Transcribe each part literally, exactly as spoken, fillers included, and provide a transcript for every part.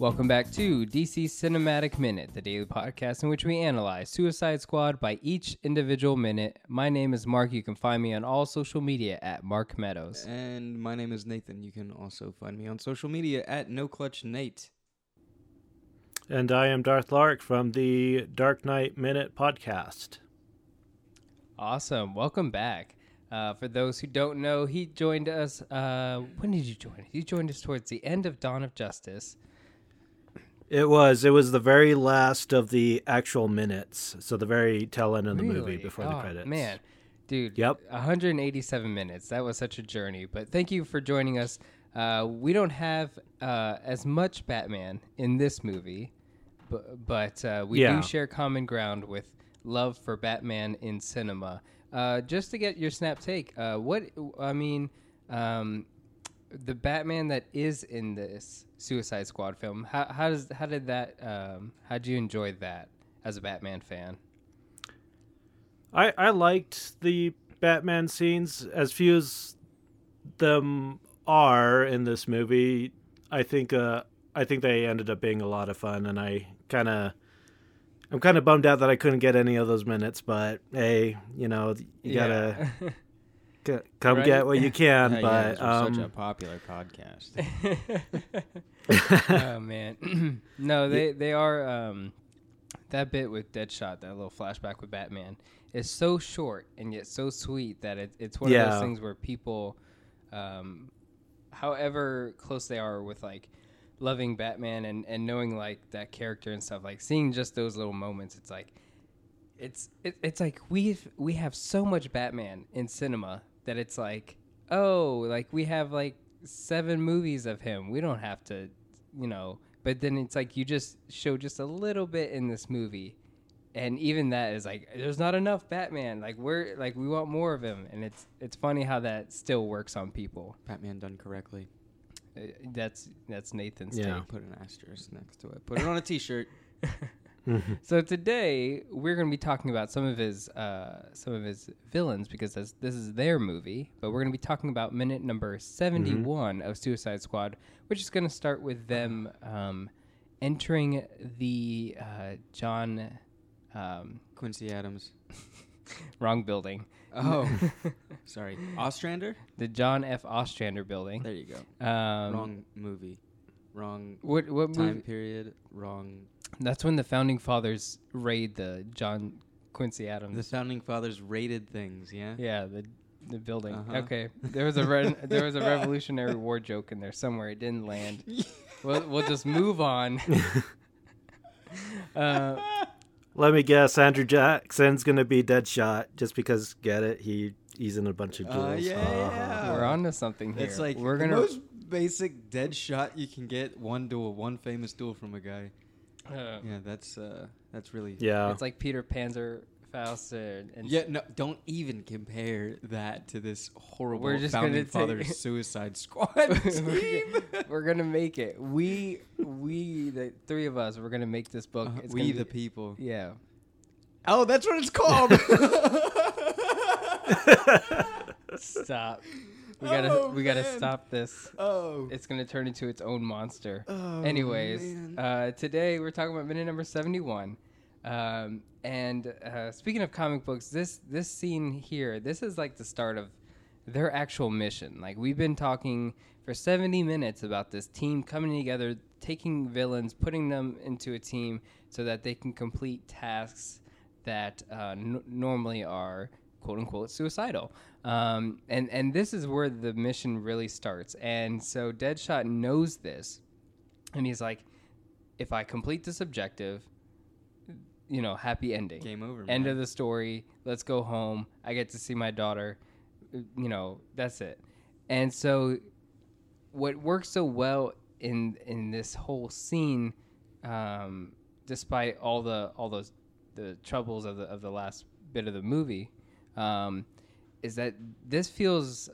Welcome back to D C Cinematic Minute, the daily podcast in which we analyze Suicide Squad by each individual minute. My name is Mark. You can find me on all social media at Mark Meadows. And my name is Nathan. You can also find me on social media at No Clutch Nate. And I am Darth Lark from the Dark Knight Minute podcast. Awesome. Welcome back. Uh, for those who don't know, he joined us. Uh, when did you join? He joined us towards the end of Dawn of Justice. It was. It was the very last of the actual minutes. So the very tail end of the really? movie before oh, the credits. Man, dude. Yep. one hundred eighty-seven minutes. That was such a journey. But thank you for joining us. Uh, we don't have uh, as much Batman in this movie, b- but uh, we yeah. do share common ground with love for Batman in cinema. Uh, just to get your snap take, uh, what I mean, um, the Batman that is in this Suicide Squad film, how how does how did that um, how did you enjoy that as a Batman fan? I I liked the Batman scenes, as few as them are in this movie. I think uh, I think they ended up being a lot of fun, and I kind of. I'm kind of bummed out that I couldn't get any of those minutes, but hey, you know, you gotta yeah. c- come right? get what you can. Yeah, but yeah, um, such a popular podcast. Oh man, no, they they are um, that bit with Deadshot, that little flashback with Batman, is so short and yet so sweet that it, it's one yeah. of those things where people, um, however close they are with like. loving Batman and, and knowing like that character and stuff, like seeing just those little moments, it's like it's it, it's like we've we have so much Batman in cinema that it's like, oh, like we have like seven movies of him, we don't have to, you know, but then it's like you just show just a little bit in this movie, and even that is like there's not enough Batman, like we're like we want more of him, and it's it's funny how that still works on people. Batman done correctly. Uh, that's that's Nathan's yeah. take. Put an asterisk next to it. Put it on a T-shirt. So today we're going to be talking about some of his uh, some of his villains, because this, this is their movie. But we're going to be talking about minute number seventy-one mm-hmm. of Suicide Squad, which is going to start with them um, entering the uh, John um, Quincy Adams. Wrong building. Oh, sorry. Ostrander? The John F. Ostrander building. There you go. Um, wrong movie. Wrong what, what time movie? period. Wrong. That's when the Founding Fathers raid the John Quincy Adams. The Founding Fathers raided things, yeah? Yeah, the the building. Uh-huh. Okay. There was a re- there was a Revolutionary War joke in there somewhere. It didn't land. we'll, we'll just move on. uh Let me guess, Andrew Jackson's going to be Deadshot, just because, get it, he he's in a bunch of duels. Uh, yeah, uh-huh. yeah, We're on to something here. It's like We're the gonna... most basic Deadshot you can get, one duel, one famous duel from a guy. Uh, yeah, that's uh, that's really... Yeah. It's like Peter Panzer, Faust, and... Yeah, no, don't even compare that to this horrible We're just Founding Fathers Suicide Squad team. We're going to make it. We... We, the three of us, we're going to make this book. Uh, we, the people. Yeah. Oh, that's what it's called. Stop. We got to oh, we got to stop this. Oh. It's going to turn into its own monster. Oh, Anyways, uh, today we're talking about minute number seventy-one. Um, and uh, speaking of comic books, this, this scene here, this is like the start of their actual mission. Like, we've been talking for seventy minutes about this team coming together, taking villains, putting them into a team so that they can complete tasks that uh, n- normally are quote-unquote suicidal. Um, and, and this is where the mission really starts. And so Deadshot knows this, and he's like, if I complete this objective, you know, happy ending. Game over, man. End of the story. Let's go home. I get to see my daughter. You know, that's it. And so what works so well in in this whole scene, um, despite all the all those the troubles of the of the last bit of the movie, um, is that this feels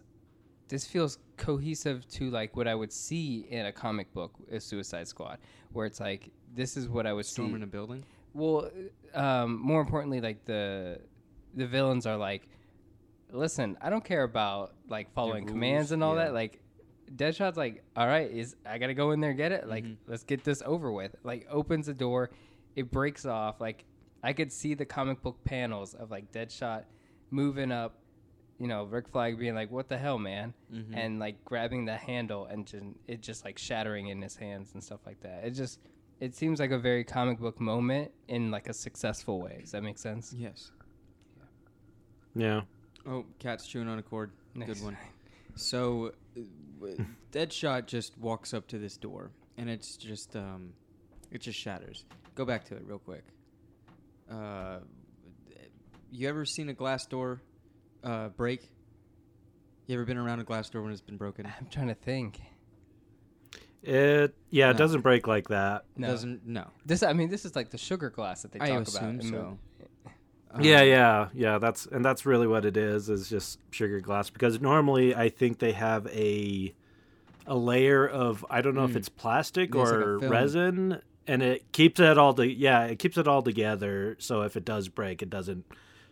this feels cohesive to like what I would see in a comic book, a Suicide Squad, where it's like this is what I would storm see. Storm in a building? Well, um, more importantly, like the the villains are like, listen, I don't care about like following rules, commands and all yeah. that. Like, Deadshot's like, all right, is I gotta go in there and get it? Like, mm-hmm. let's get this over with. Like, opens the door, it breaks off. Like, I could see the comic book panels of like Deadshot moving up, you know, Rick Flag being like, what the hell, man? Mm-hmm. And like grabbing the handle and just, it just like shattering in his hands and stuff like that. It just, it seems like a very comic book moment in like a successful way. Does that make sense? Yes. Yeah. yeah. Oh, cat's chewing on a cord. Nice. Good one. So Deadshot just walks up to this door and it's just, um, it just shatters. Go back to it real quick. Uh, you ever seen a glass door? Uh, break. You ever been around a glass door when it's been broken? I'm trying to think. It yeah, no. it doesn't break like that. No. It doesn't no. This I mean this is like the sugar glass that they I talk about. So. Um, yeah, yeah, yeah. That's and that's really what it is. Is just sugar glass because normally I think they have a a layer of I don't know mm. if it's plastic it or like resin, and it keeps it all. To, yeah, it keeps it all together. So if it does break, it doesn't.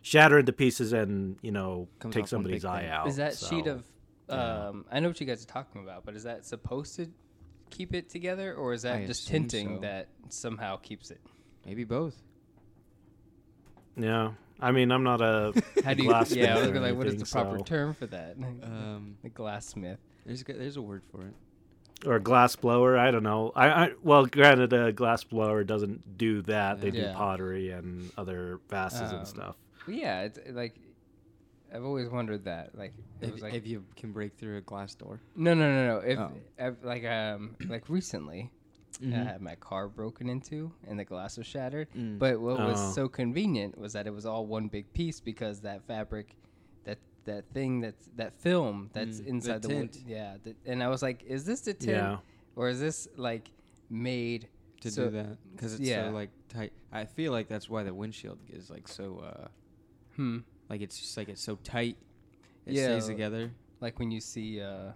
Shatter into pieces and, you know, Comes take somebody's eye thing. out. Is that so, sheet of, um, yeah. I know what you guys are talking about, but is that supposed to keep it together or is that I just tinting so. that somehow keeps it? Maybe both. Yeah. I mean, I'm not a How do you, glass Yeah, I was like, what is the proper so. term for that? Um, the glassmith. There's a, there's a word for it. Or a glass blower, I don't know. I, I well, granted, a glass blower doesn't do that. They yeah. do pottery and other vases um, and stuff. Yeah, it's like I've always wondered that. Like, it if, was like if you can break through a glass door. No, no, no, no. If, oh. if like um like recently, mm-hmm. I had my car broken into and the glass was shattered. Mm. But what oh. was so convenient was that it was all one big piece because that fabric, that that thing that's that film that's mm. inside the, the tint. Wood, yeah. The, and I was like, is this the tint yeah. or is this like made? To so, do that because it's yeah. so like tight. I feel like that's why the windshield is like so. Uh, Hmm. Like it's just like it's so tight, it yeah, stays together. Like when you see uh,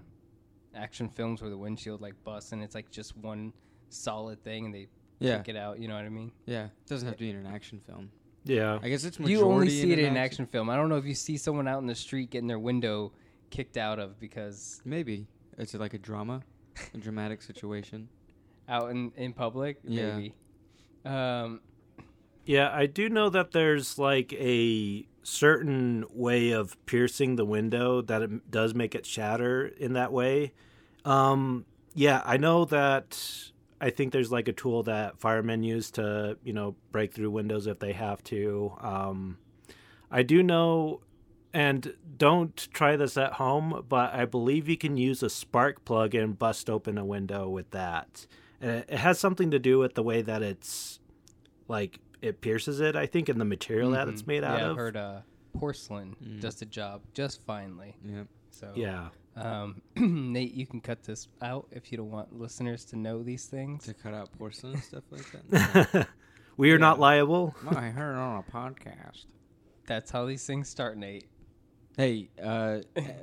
action films where the windshield like busts and it's like just one solid thing and they yeah. take it out. You know what I mean? Yeah. It doesn't have to be in an action film. Yeah. I guess it's majority. You only see in it in an action film. I don't know if you see someone out in the street getting their window kicked out of because maybe it's like a drama, a dramatic situation out in in public. Yeah. Maybe. Um. Yeah, I do know that there's like a certain way of piercing the window that it does make it shatter in that way. Um, yeah, I know that I think there's like a tool that firemen use to, you know, break through windows if they have to. Um, I do know, and don't try this at home, but I believe you can use a spark plug and bust open a window with that. And it has something to do with the way that it's like... It pierces it, I think, in the material mm-hmm. that it's made yeah, out of. Yeah, I've heard uh, porcelain mm. does the job just finely. Yeah. So, yeah. Um, Nate, you can cut this out if you don't want listeners to know these things. To cut out porcelain and stuff like that? No. we are yeah. not liable. No, I heard it on a podcast. That's how these things start, Nate. Hey, uh,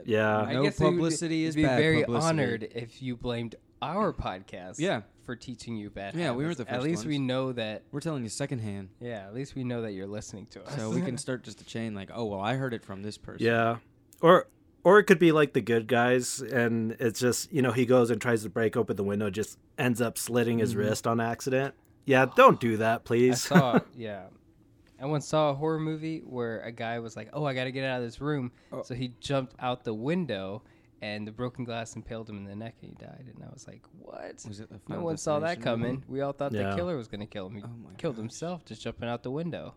yeah. no publicity would, is bad publicity. I'd be very publicity. honored if you blamed our podcast. Yeah. For teaching you bad yeah habits. We were the first at least ones. We know that we're telling you secondhand yeah at least we know that you're listening to us so we can start just a chain like oh well I heard it from this person yeah or or it could be like the good guys and it's just you know he goes and tries to break open the window just ends up slitting his mm-hmm. wrist on accident yeah don't do that please I saw yeah I once saw a horror movie where a guy was like oh I gotta get out of this room oh. so he jumped out the window and the broken glass impaled him in the neck, and he died. And I was like, "What? Was it no one saw that coming. We all thought yeah. the killer was going to kill him. He oh killed gosh. himself just jumping out the window."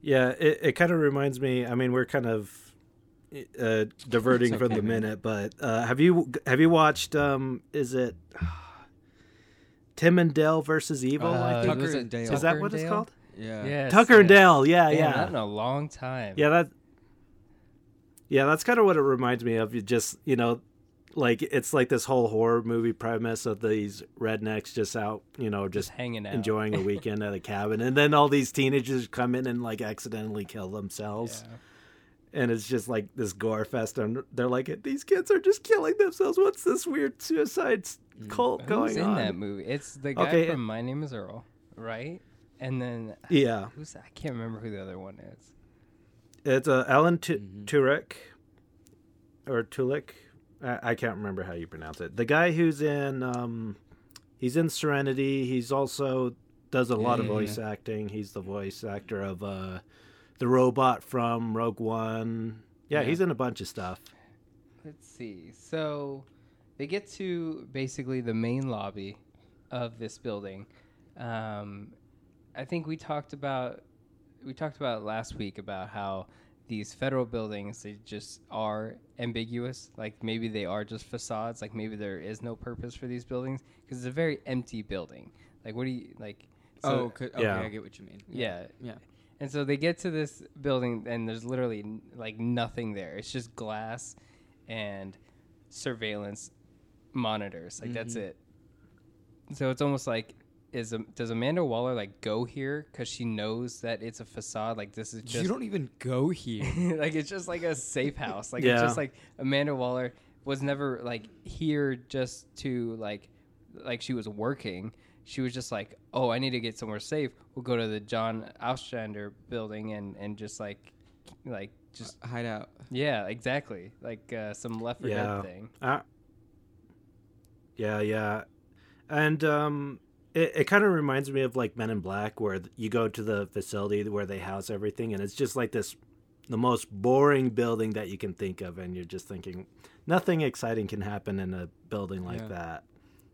Yeah, it, it kind of reminds me. I mean, we're kind of uh, diverting okay, from the man. minute, but uh, have you have you watched? Um, is it uh, Tim and Dale versus Evil? Uh, I think? Tucker and Dale. Is that what it's called? Yeah, yes, Tucker yeah. and Dale. Yeah, yeah. yeah. Not in a long time. Yeah, that. Yeah, that's kind of what it reminds me of. You just, you know, like it's like this whole horror movie premise of these rednecks just out, you know, just, just hanging out, enjoying a weekend at a cabin. And then all these teenagers come in and like accidentally kill themselves. Yeah. And it's just like this gore fest. And they're like, these kids are just killing themselves. What's this weird suicide cult Who's going on? Who's in that movie? It's the guy okay, from it, My Name is Earl, right? And then, yeah, who's, I can't remember who the other one is. It's uh, Alan T- mm-hmm. Turek, or Tulik, I, I can't remember how you pronounce it. The guy who's in, um, he's in Serenity. He's also does a yeah, lot of yeah, voice yeah. acting. He's the voice actor of uh, the robot from Rogue One. Yeah, yeah, he's in a bunch of stuff. Let's see. So they get to basically the main lobby of this building. Um, I think we talked about we talked about last week about how these federal buildings, they just are ambiguous. Like maybe they are just facades. Like maybe there is no purpose for these buildings because it's a very empty building. Like what do you like? So oh, okay, okay yeah. I get what you mean. Yeah, yeah. yeah. And so they get to this building, and there's literally n- like nothing there. It's just glass and surveillance monitors. Like mm-hmm. that's it. So it's almost like, is um, does Amanda Waller like go here because she knows that it's a facade? Like this is just you don't even go here. Like it's just like a safe house. Like yeah. it's just like Amanda Waller was never like here just to like like she was working. She was just like, oh, I need to get somewhere safe. We'll go to the John Ostrander building and, and just like, like just uh, hide out. Yeah, exactly. Like uh, some Left four yeah. Dead thing. Uh, yeah, yeah, and um, it it kind of reminds me of like Men in Black, where you go to the facility where they house everything, and it's just like this, the most boring building that you can think of, and you're just thinking nothing exciting can happen in a building like yeah. that.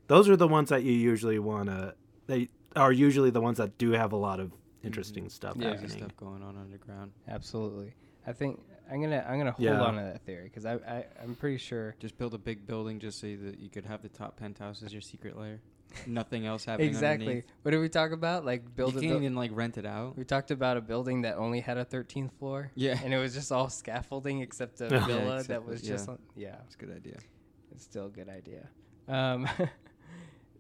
Those are the ones that you usually want to, they are usually the ones that do have a lot of interesting mm-hmm. stuff yeah. happening. Stuff going on underground. Absolutely. I think I'm going to I'm gonna hold yeah. on to that theory because I, I, I'm pretty sure. Just build a big building just so that you could have the top penthouse as your secret lair. Nothing else happening Exactly. underneath. What did we talk about? Like build you can't bu- even like rent it out. We talked about a building that only had a thirteenth floor. Yeah. And it was just all scaffolding except a villa yeah, except that was yeah. just on. Yeah. It's a good idea. It's still a good idea. Um.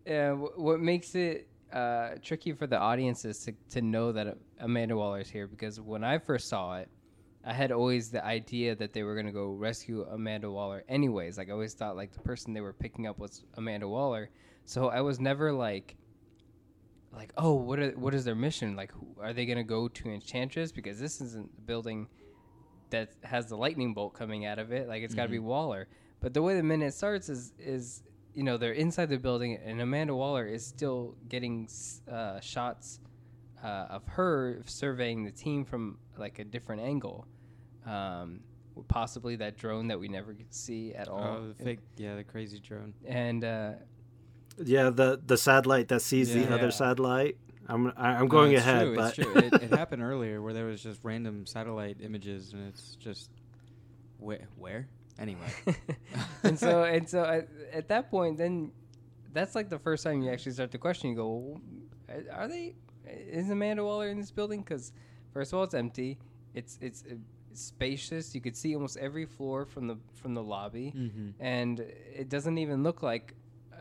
Yeah, w- what makes it uh, tricky for the audience is to, to know that uh, Amanda Waller is here, because when I first saw it, I had always the idea that they were going to go rescue Amanda Waller anyways. Like I always thought like the person they were picking up was Amanda Waller. So I was never like, like oh, what are, what is their mission? Like who, are they going to go to Enchantress? Because this isn't the building that has the lightning bolt coming out of it. Like it's mm-hmm. got to be Waller. But the way the minute starts is is... you know, they're inside the building, and Amanda Waller is still getting uh, shots uh, of her surveying the team from, like, a different angle. Um, possibly that drone that we never see at all. Oh, the fake, yeah, the crazy drone. And, uh... yeah, the, the satellite that sees yeah, the yeah. other satellite. I'm I'm going no, it's ahead, true, but... It's true. it, it happened earlier where there was just random satellite images, and it's just... Wh- where? Anyway, and so and so I, at that point, then that's like the first time you actually start to question. You go, well, are they? Is Amanda Waller in this building? Because first of all, it's empty. It's it's uh, spacious. You could see almost every floor from the from the lobby, mm-hmm. and it doesn't even look like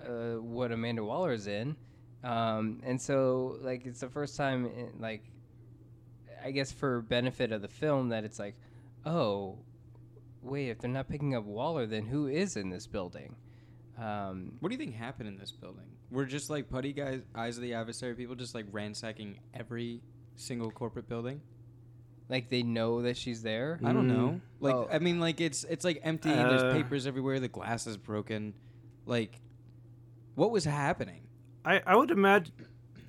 uh, what Amanda Waller is in. Um, and so, like, it's the first time, in, like, I guess for benefit of the film, that it's like, oh. Wait, if they're not picking up Waller, then who is in this building? Um, what do you think happened in this building? We're just like putty guys, eyes of the adversary people, just like ransacking every single corporate building. Like they know that she's there. I don't know. Like oh. I mean, like it's it's like empty. Uh, there's papers everywhere. The glass is broken. Like, what was happening? I, I would imagine.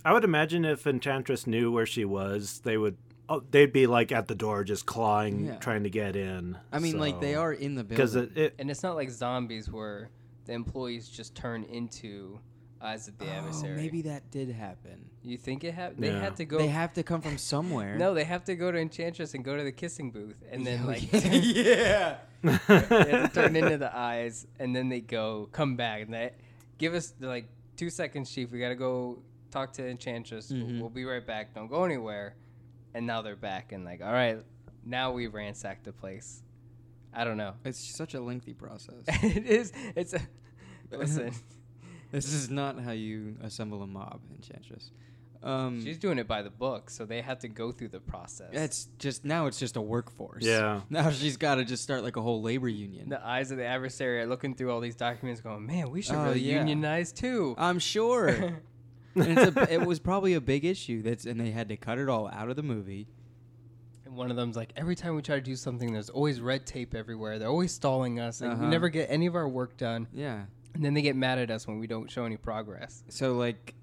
I would imagine if Enchantress knew where she was, they would. Oh, they'd be like at the door, just clawing, yeah. trying to get in. I mean, so. Like they are in the building, it, it, and it's not like zombies where the employees just turn into eyes of the oh, adversary. Maybe that did happen. You think it happened? Yeah. They had to go. They have to come from somewhere. No, they have to go to Enchantress and go to the kissing booth, and then like yeah, they have to turn into the eyes, and then they go come back and they give us like two seconds, Chief. We gotta go talk to Enchantress. Mm-hmm. We'll be right back. Don't go anywhere. And now they're back and like, all right, now we ransacked the place. I don't know. It's such a lengthy process. It is. It's a, listen. This is not how you assemble a mob, Enchantress. Um, She's doing it by the book, so they have to go through the process. It's just now it's just a workforce. Yeah. Now she's got to just start like a whole labor union. The eyes of the adversary are looking through all these documents going, man, we should oh, really yeah. unionize too. I'm sure. And it's a, it was probably a big issue, that's and they had to cut it all out of the movie. one of them's like, every time we try to do something, there's always red tape everywhere. They're always stalling us. Like, uh-huh. We never get any of our work done. Yeah. And then they get mad at us when we don't show any progress. So, like,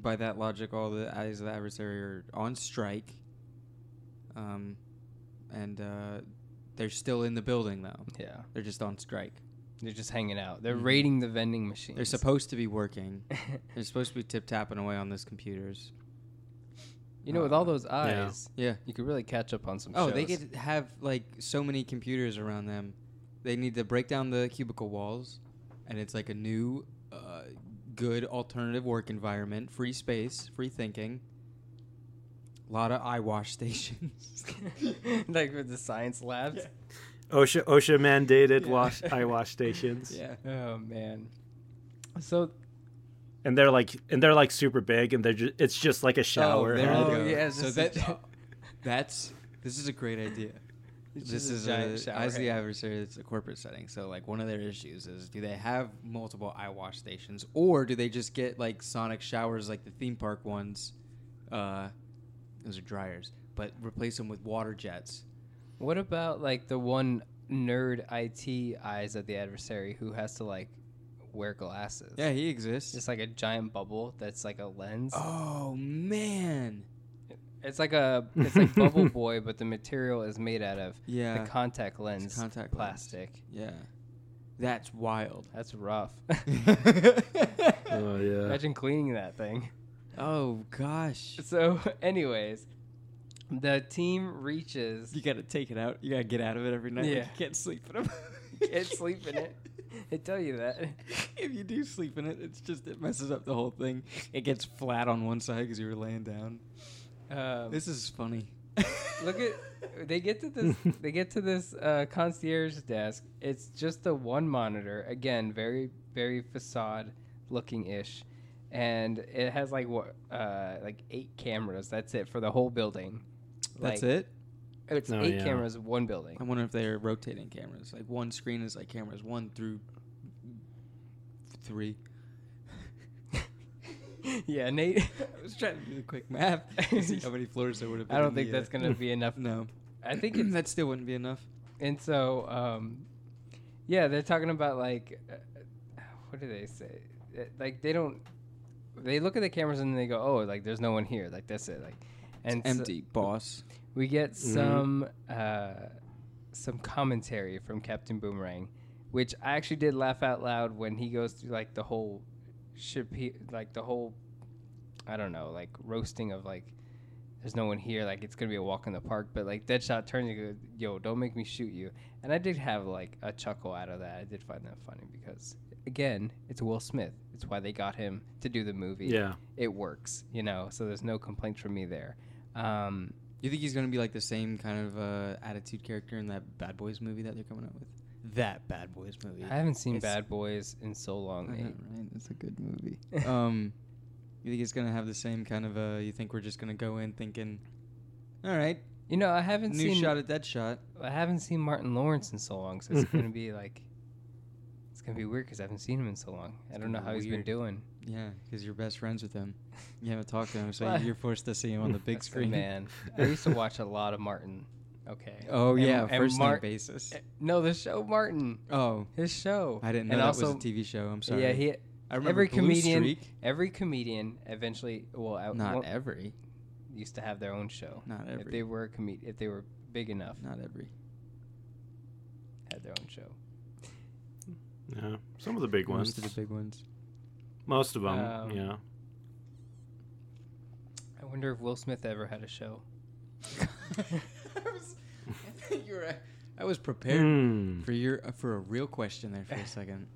by that logic, all the eyes of the adversary are on strike. Um, and uh, they're still in the building, though. Yeah. They're just on strike. They're just hanging out. They're mm-hmm. raiding the vending machines. They're supposed to be working. They're supposed to be tip-tapping away on those computers. You know, uh, with all those eyes, yeah. yeah, you could really catch up on some oh, shows. Oh, they could have, like, so many computers around them. They need to break down the cubicle walls, and it's like a new, uh, good alternative work environment, free space, free thinking. A lot of eye wash stations. Like with the science labs. Yeah. OSHA, OSHA mandated yeah. wash, eye wash stations. Yeah. Oh, man. So... And they're like, and they're like super big, and they're just, it's just like a shower. Oh, there oh, go. Yeah, so that, a, that's this is a great idea. This, this is a, a as the adversary, it's a corporate setting. So like one of their issues is, do they have multiple eye wash stations, or do they just get like sonic showers, like the theme park ones? Uh, those are dryers, but replace them with water jets. What about like the one nerd I T eyes at the adversary who has to like. Wear glasses. Yeah, he exists. It's like a giant bubble that's like a lens. Oh man, it's like a it's like Bubble Boy, but the material is made out of yeah. the contact lens, it's contact plastic. Lens. Yeah, that's wild. That's rough. Oh yeah. Imagine cleaning that thing. Oh gosh. So, anyways, the team reaches. You gotta take it out. You gotta get out of it every night. Yeah, like you can't sleep in it. You can't sleep in it. They tell you that. If you do sleep in it, it's just, it messes up the whole thing. It gets flat on one side because you were laying down. Um, this is funny. Look at, they get to this, they get to this uh, concierge desk. It's just the one monitor. Again, very, very facade looking ish. And it has like, what, uh, like eight cameras. That's it for the whole building. That's like, it? It's oh, eight yeah. cameras in one building. I wonder if they're rotating cameras. Like one screen is like cameras one through three. Yeah, Nate. I was trying to do the quick math to see how many floors there would have been. I don't think the, that's uh, going to be enough. No. I think it's, that still wouldn't be enough. And so, um, yeah, they're talking about like, uh, what do they say? Uh, like they don't, they look at the cameras and they go, oh, like there's no one here. Like that's it. Like, and it's empty, so, boss. We get some mm-hmm. uh, some commentary from Captain Boomerang, which I actually did laugh out loud when he goes through like the whole shipi- like the whole I don't know, like roasting of like there's no one here, like it's gonna be a walk in the park, but like Deadshot turns and goes, yo, don't make me shoot you. And I did have like a chuckle out of that. I did find that funny because again, it's Will Smith. It's why they got him to do the movie. Yeah. It works, you know, so there's no complaint from me there. Um You think he's going to be like the same kind of uh, attitude character in that Bad Boys movie that they're coming out with? That Bad Boys movie. I haven't seen it's Bad Boys in so long. I know, right? It's a good movie. um, you think he's going to have the same kind of, uh, you think we're just going to go in thinking, all right. You know, I haven't new seen. New shot at Deadshot. I haven't seen Martin Lawrence in so long, so it's going to be like, it's going to be weird because I haven't seen him in so long. It's I don't know how weird. He's been doing. Yeah, because you're best friends with him. You haven't talked to him, so you're forced to see him on the big screen. Man, I used to watch a lot of Martin. Okay. Oh, and, yeah, and first Mar- name basis. No, the show Martin. Oh. His show. I didn't know and that also, was a T V show. I'm sorry. Yeah, he... I remember every Blue comedian, Streak. Every comedian eventually... Well, I, Not well, every. Used to have their own show. Not every. If they were a comed- if they were big enough. Not every. Had their own show. Yeah, some of the big ones. Most of the big ones. Most of them, um, yeah. I wonder if Will Smith ever had a show. I was, I think you were, I was prepared mm. for your uh, for a real question there for a second,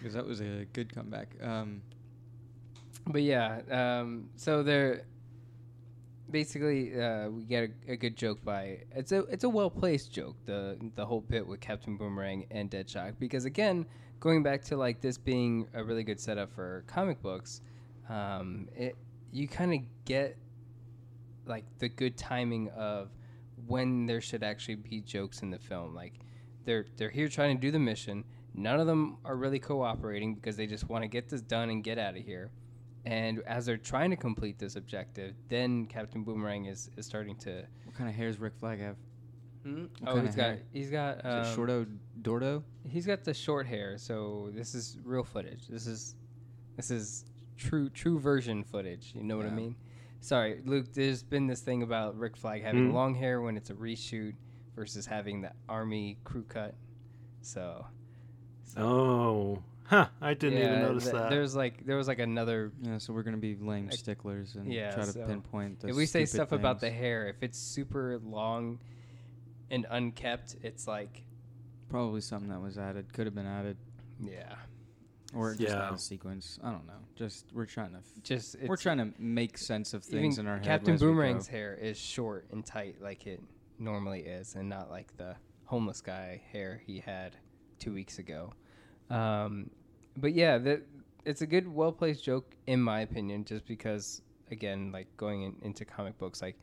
because that was a good comeback. Um, but yeah, um, so they're basically uh, we get a, a good joke by it's a it's a well placed joke, the the whole bit with Captain Boomerang and Deadshot, because again. Going back to like this being a really good setup for comic books, um, it you kind of get like the good timing of when there should actually be jokes in the film. Like they're they're here trying to do the mission. None of them are really cooperating because they just want to get this done and get out of here. And as they're trying to complete this objective, then Captain Boomerang is, is starting to... What kind of hair does Rick Flag have? Hmm? Oh, he's got, he's got... Um, is it Shorto Dordo? He's got the short hair, so this is real footage. This is this is true true version footage, you know yeah. what I mean? Sorry, Luke, there's been this thing about Rick Flag having mm. long hair when it's a reshoot versus having the army crew cut, so... so oh... Huh, I didn't yeah, even notice th- that. There's like there was like another Yeah, so we're going to be lame sticklers and yeah, try to so pinpoint the If we say stuff things. About the hair, if it's super long and unkept, it's like probably something that was added, could have been added. Yeah. Or just yeah. out of sequence. I don't know. Just we're trying to f- just we're trying to make sense of things in our head. Captain Boomerang's hair is short and tight like it normally is, and not like the homeless guy hair he had two weeks ago. Um, but yeah, that it's a good, well-placed joke in my opinion, just because again, like going in, into comic books, like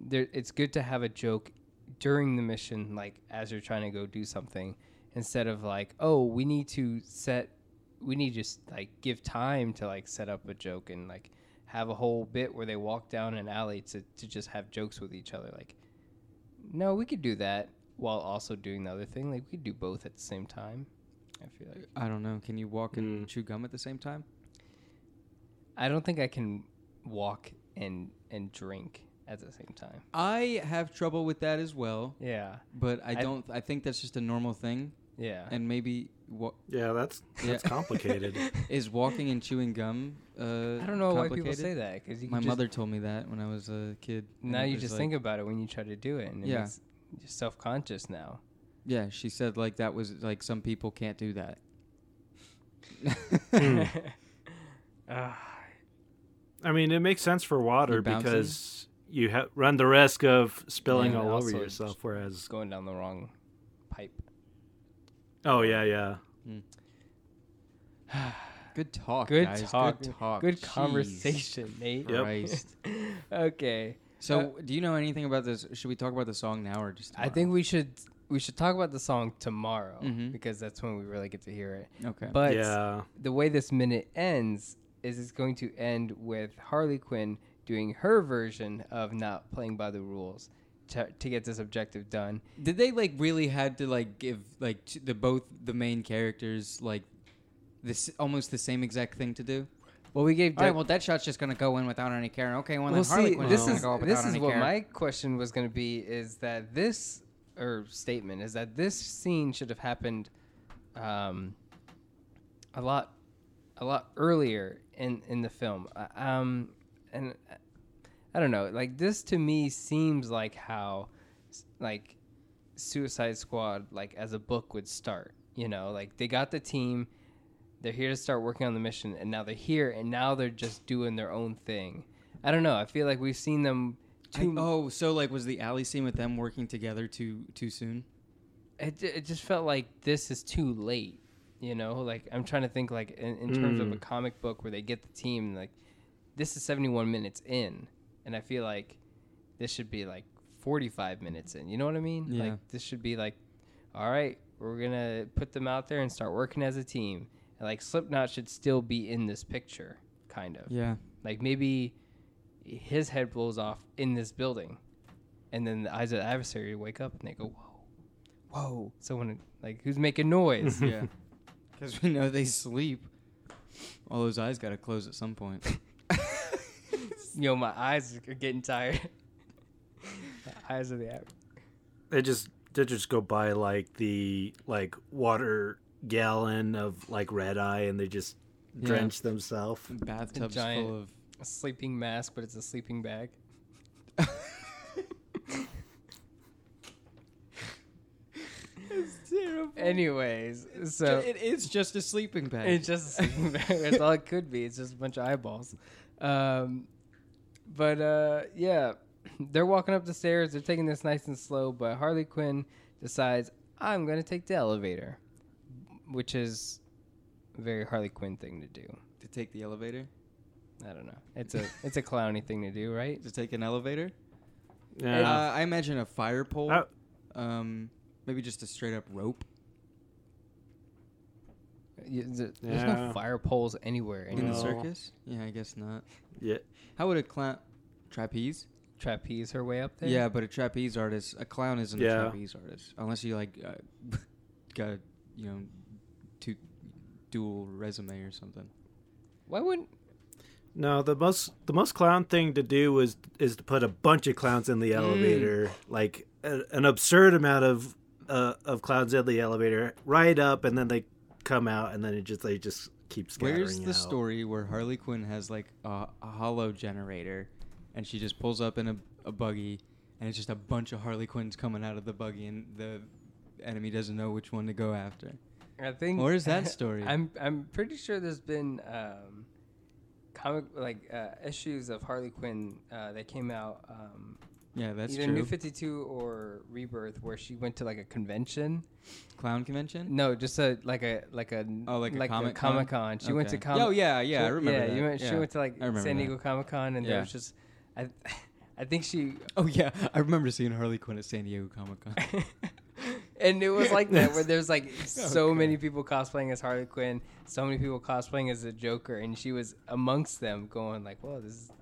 there, it's good to have a joke during the mission, like as you're trying to go do something, instead of like, oh, we need to set, we need to just like give time to like set up a joke and like have a whole bit where they walk down an alley to, to just have jokes with each other. Like, no, we could do that while also doing the other thing. Like we could do both at the same time. I feel like I don't know. Can you walk and mm. chew gum at the same time? I don't think I can walk and and drink at the same time. I have trouble with that as well. Yeah, but I, I don't. Th- I think that's just a normal thing. Yeah, and maybe. Wa- yeah, that's that's yeah. complicated. Is walking and chewing gum? Uh, I don't know why people say that. Because my mother told me that when I was a kid. Now you just like, think about it when you try to do it, and yeah. it's, you're self-conscious now. Yeah, she said, like, that was, like, some people can't do that. mm. uh, I mean, it makes sense for water because you ha- run the risk of spilling yeah, all over yourself, whereas... going down the wrong pipe. Oh, yeah, yeah. Mm. Good talk, Good guys. Talk. Good talk. Good Jeez. Conversation, Nate. Christ. Yep. Okay. So, uh, do you know anything about this? Should we talk about the song now or just tomorrow? I think we should... We should talk about the song tomorrow mm-hmm. because that's when we really get to hear it. Okay. But yeah. the way this minute ends is it's going to end with Harley Quinn doing her version of not playing by the rules to, to get this objective done. Did they like really had to like give like t- the both the main characters like this almost the same exact thing to do? Well, we gave. All right, well, Deadshot's just gonna go in without any care. Okay, well, well then Harley Quinn is gonna go without any care. This is what my question was gonna be: is that this. Or statement is that this scene should have happened um, a lot, a lot earlier in, in the film. Uh, um, and uh, I don't know, like this to me seems like how, like, Suicide Squad, like as a book would start. You know, like they got the team, they're here to start working on the mission, and now they're here, and now they're just doing their own thing. I don't know. I feel like we've seen them. I, oh, so like was the alley scene with them working together too too soon? It it just felt like this is too late, you know. Like I'm trying to think like in, in terms mm. of a comic book where they get the team. Like this is seventy-one minutes in, and I feel like this should be like forty-five minutes in. You know what I mean? Yeah. Like this should be like, all right, we're gonna put them out there and start working as a team. And like Slipknot should still be in this picture, kind of. Yeah. Like maybe. His head blows off in this building, and then the eyes of the adversary wake up and they go, "Whoa, whoa!" Someone like who's making noise? Yeah, because we know they sleep. All those eyes gotta close at some point. Yo, my eyes are getting tired. The eyes of the adversary. They just they just go by like the like water gallon of like red eye, and they just yeah. drench themselves. Bathtubs full of. A sleeping mask, but it's a sleeping bag. It's terrible. Anyways, it's so... Ju- it is just a sleeping bag. It's just a sleeping bag. That's all it could be. It's just a bunch of eyeballs. Um, but, uh, yeah, they're walking up the stairs. They're taking this nice and slow, but Harley Quinn decides, I'm going to take the elevator, which is a very Harley Quinn thing to do. To take the elevator? I don't know. It's a it's a clowny thing to do, right? To take an elevator? Yeah. Uh, I imagine a fire pole. Oh. Um, maybe just a straight up rope. There's yeah. no fire poles anywhere anymore. In the circus? Yeah, I guess not. Yeah. How would a clown... Trapeze? Trapeze her way up there? Yeah, but a trapeze artist... A clown isn't yeah. a trapeze artist. Unless you, like, uh, got a, you know, two, dual resume or something. Why wouldn't... No, the most the most clown thing to do is is to put a bunch of clowns in the elevator. Mm. Like, a, an absurd amount of uh, of clowns in the elevator. Right up, and then they... come out, and then it just they like, just keep scattering. Where's the out. Story where Harley Quinn has like a, a holo generator, and she just pulls up in a, a buggy, and it's just a bunch of Harley Quinns coming out of the buggy, and the enemy doesn't know which one to go after? I think. Where's that story? I'm I'm pretty sure there's been um, comic like uh, issues of Harley Quinn uh, that came out. Um, yeah, that's either true. Either New fifty-two or Rebirth, where she went to like a convention. Clown convention? No, just a like a like a oh, like, like a Comic-Con. Comic-Con. She okay. went to Comic. Oh yeah, yeah, she, I remember. Yeah, that. You went, yeah. she went to like San Diego Comic-Con, and yeah. there was just, I, I think she. Oh yeah, I remember seeing Harley Quinn at San Diego Comic-Con. And it was like that, where there's like so okay. many people cosplaying as Harley Quinn, so many people cosplaying as the Joker, and she was amongst them, going like, "Whoa, this is."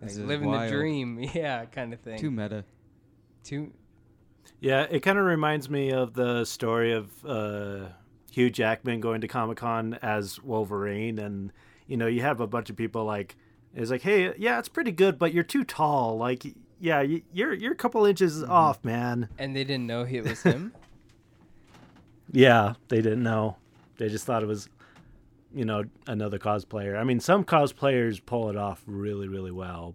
Like living wild. The dream, yeah, kind of thing. Too meta. Too. Yeah, it kind of reminds me of the story of uh, Hugh Jackman going to Comic-Con as Wolverine, and you know, you have a bunch of people like, it's like, hey, yeah, it's pretty good, but you're too tall. Like, yeah, you're you're a couple inches mm-hmm. off, man. And they didn't know it was him. Yeah, they didn't know. They just thought it was. You know, another cosplayer. I mean, some cosplayers pull it off really, really well.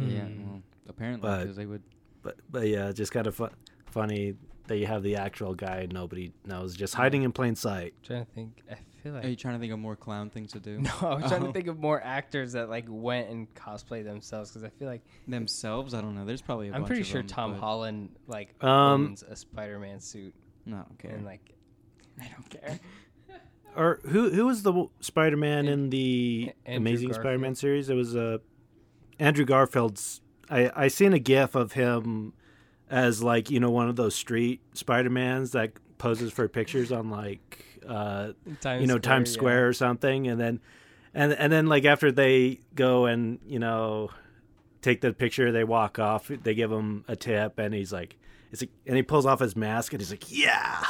Yeah, mm. well, apparently, because they would. But, but yeah, just kind of fu- funny that you have the actual guy nobody knows, just hiding in plain sight. I'm trying to think, I feel like. Are you trying to think of more clown things to do? No, I was trying oh. to think of more actors that like went and cosplayed themselves, because I feel like themselves. I don't know. There's probably. A I'm bunch pretty of sure them, Tom but... Holland like um, owns a Spider-Man suit. No, okay, and like I don't care. Or who who was the Spider-Man in the Andrew Amazing Garfield. Spider-Man series? It was uh, Andrew Garfield's. I, I seen a gif of him as like, you know, one of those street Spider-Mans that poses for pictures on like uh, Times you know Square, Times Square yeah. or something, and then and and then like after they go and you know take the picture, they walk off. They give him a tip, and he's like, it's like, and he pulls off his mask, and he's like, yeah.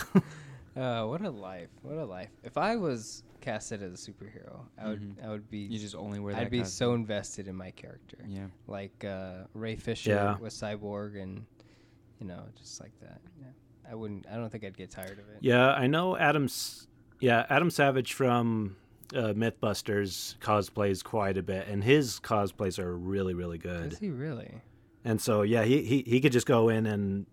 Uh, what a life! What a life! If I was casted as a superhero, I would, mm-hmm. I would be. You just only wear. That I'd be costume. So invested in my character. Yeah. Like uh, Ray Fisher yeah. with Cyborg, and you know, just like that. Yeah. I wouldn't. I don't think I'd get tired of it. Yeah, I know Adam's. Yeah, Adam Savage from uh, MythBusters cosplays quite a bit, and his cosplays are really, really good. Is he really? And so, yeah, he he, he could just go in and.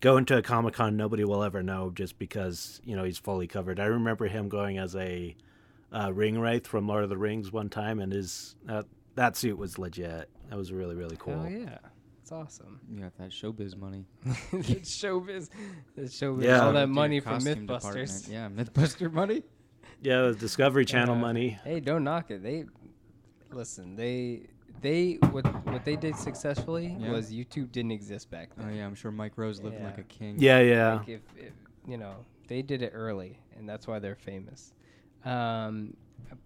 Go into a Comic-Con, nobody will ever know, just because, you know, he's fully covered. I remember him going as a uh, ringwraith from Lord of the Rings one time, and his uh, that suit was legit. That was really, really cool. Oh, yeah. That's awesome. You got that showbiz money. It's showbiz. It's showbiz. Yeah. All that money from MythBusters. Department. Yeah, MythBuster money. Yeah, the Discovery Channel uh, money. Hey, don't knock it. They Listen, they... They what what they did successfully yeah. was YouTube didn't exist back then. Oh yeah, I'm sure Mike Rose lived yeah. like a king. Yeah, yeah. Like if, if you know, they did it early, and that's why they're famous. Um,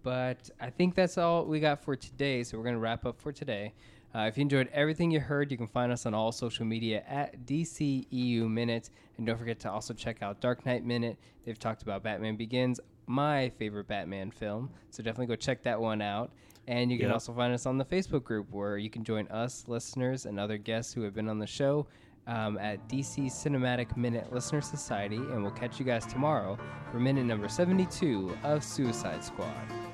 but I think that's all we got for today. So we're gonna wrap up for today. Uh, if you enjoyed everything you heard, you can find us on all social media at D C E U Minute, and don't forget to also check out Dark Knight Minute. They've talked about Batman Begins, my favorite Batman film. So definitely go check that one out. And you can yep. also find us on the Facebook group, where you can join us, listeners, and other guests who have been on the show um, at D C Cinematic Minute Listener Society. And we'll catch you guys tomorrow for minute number seventy-two of Suicide Squad.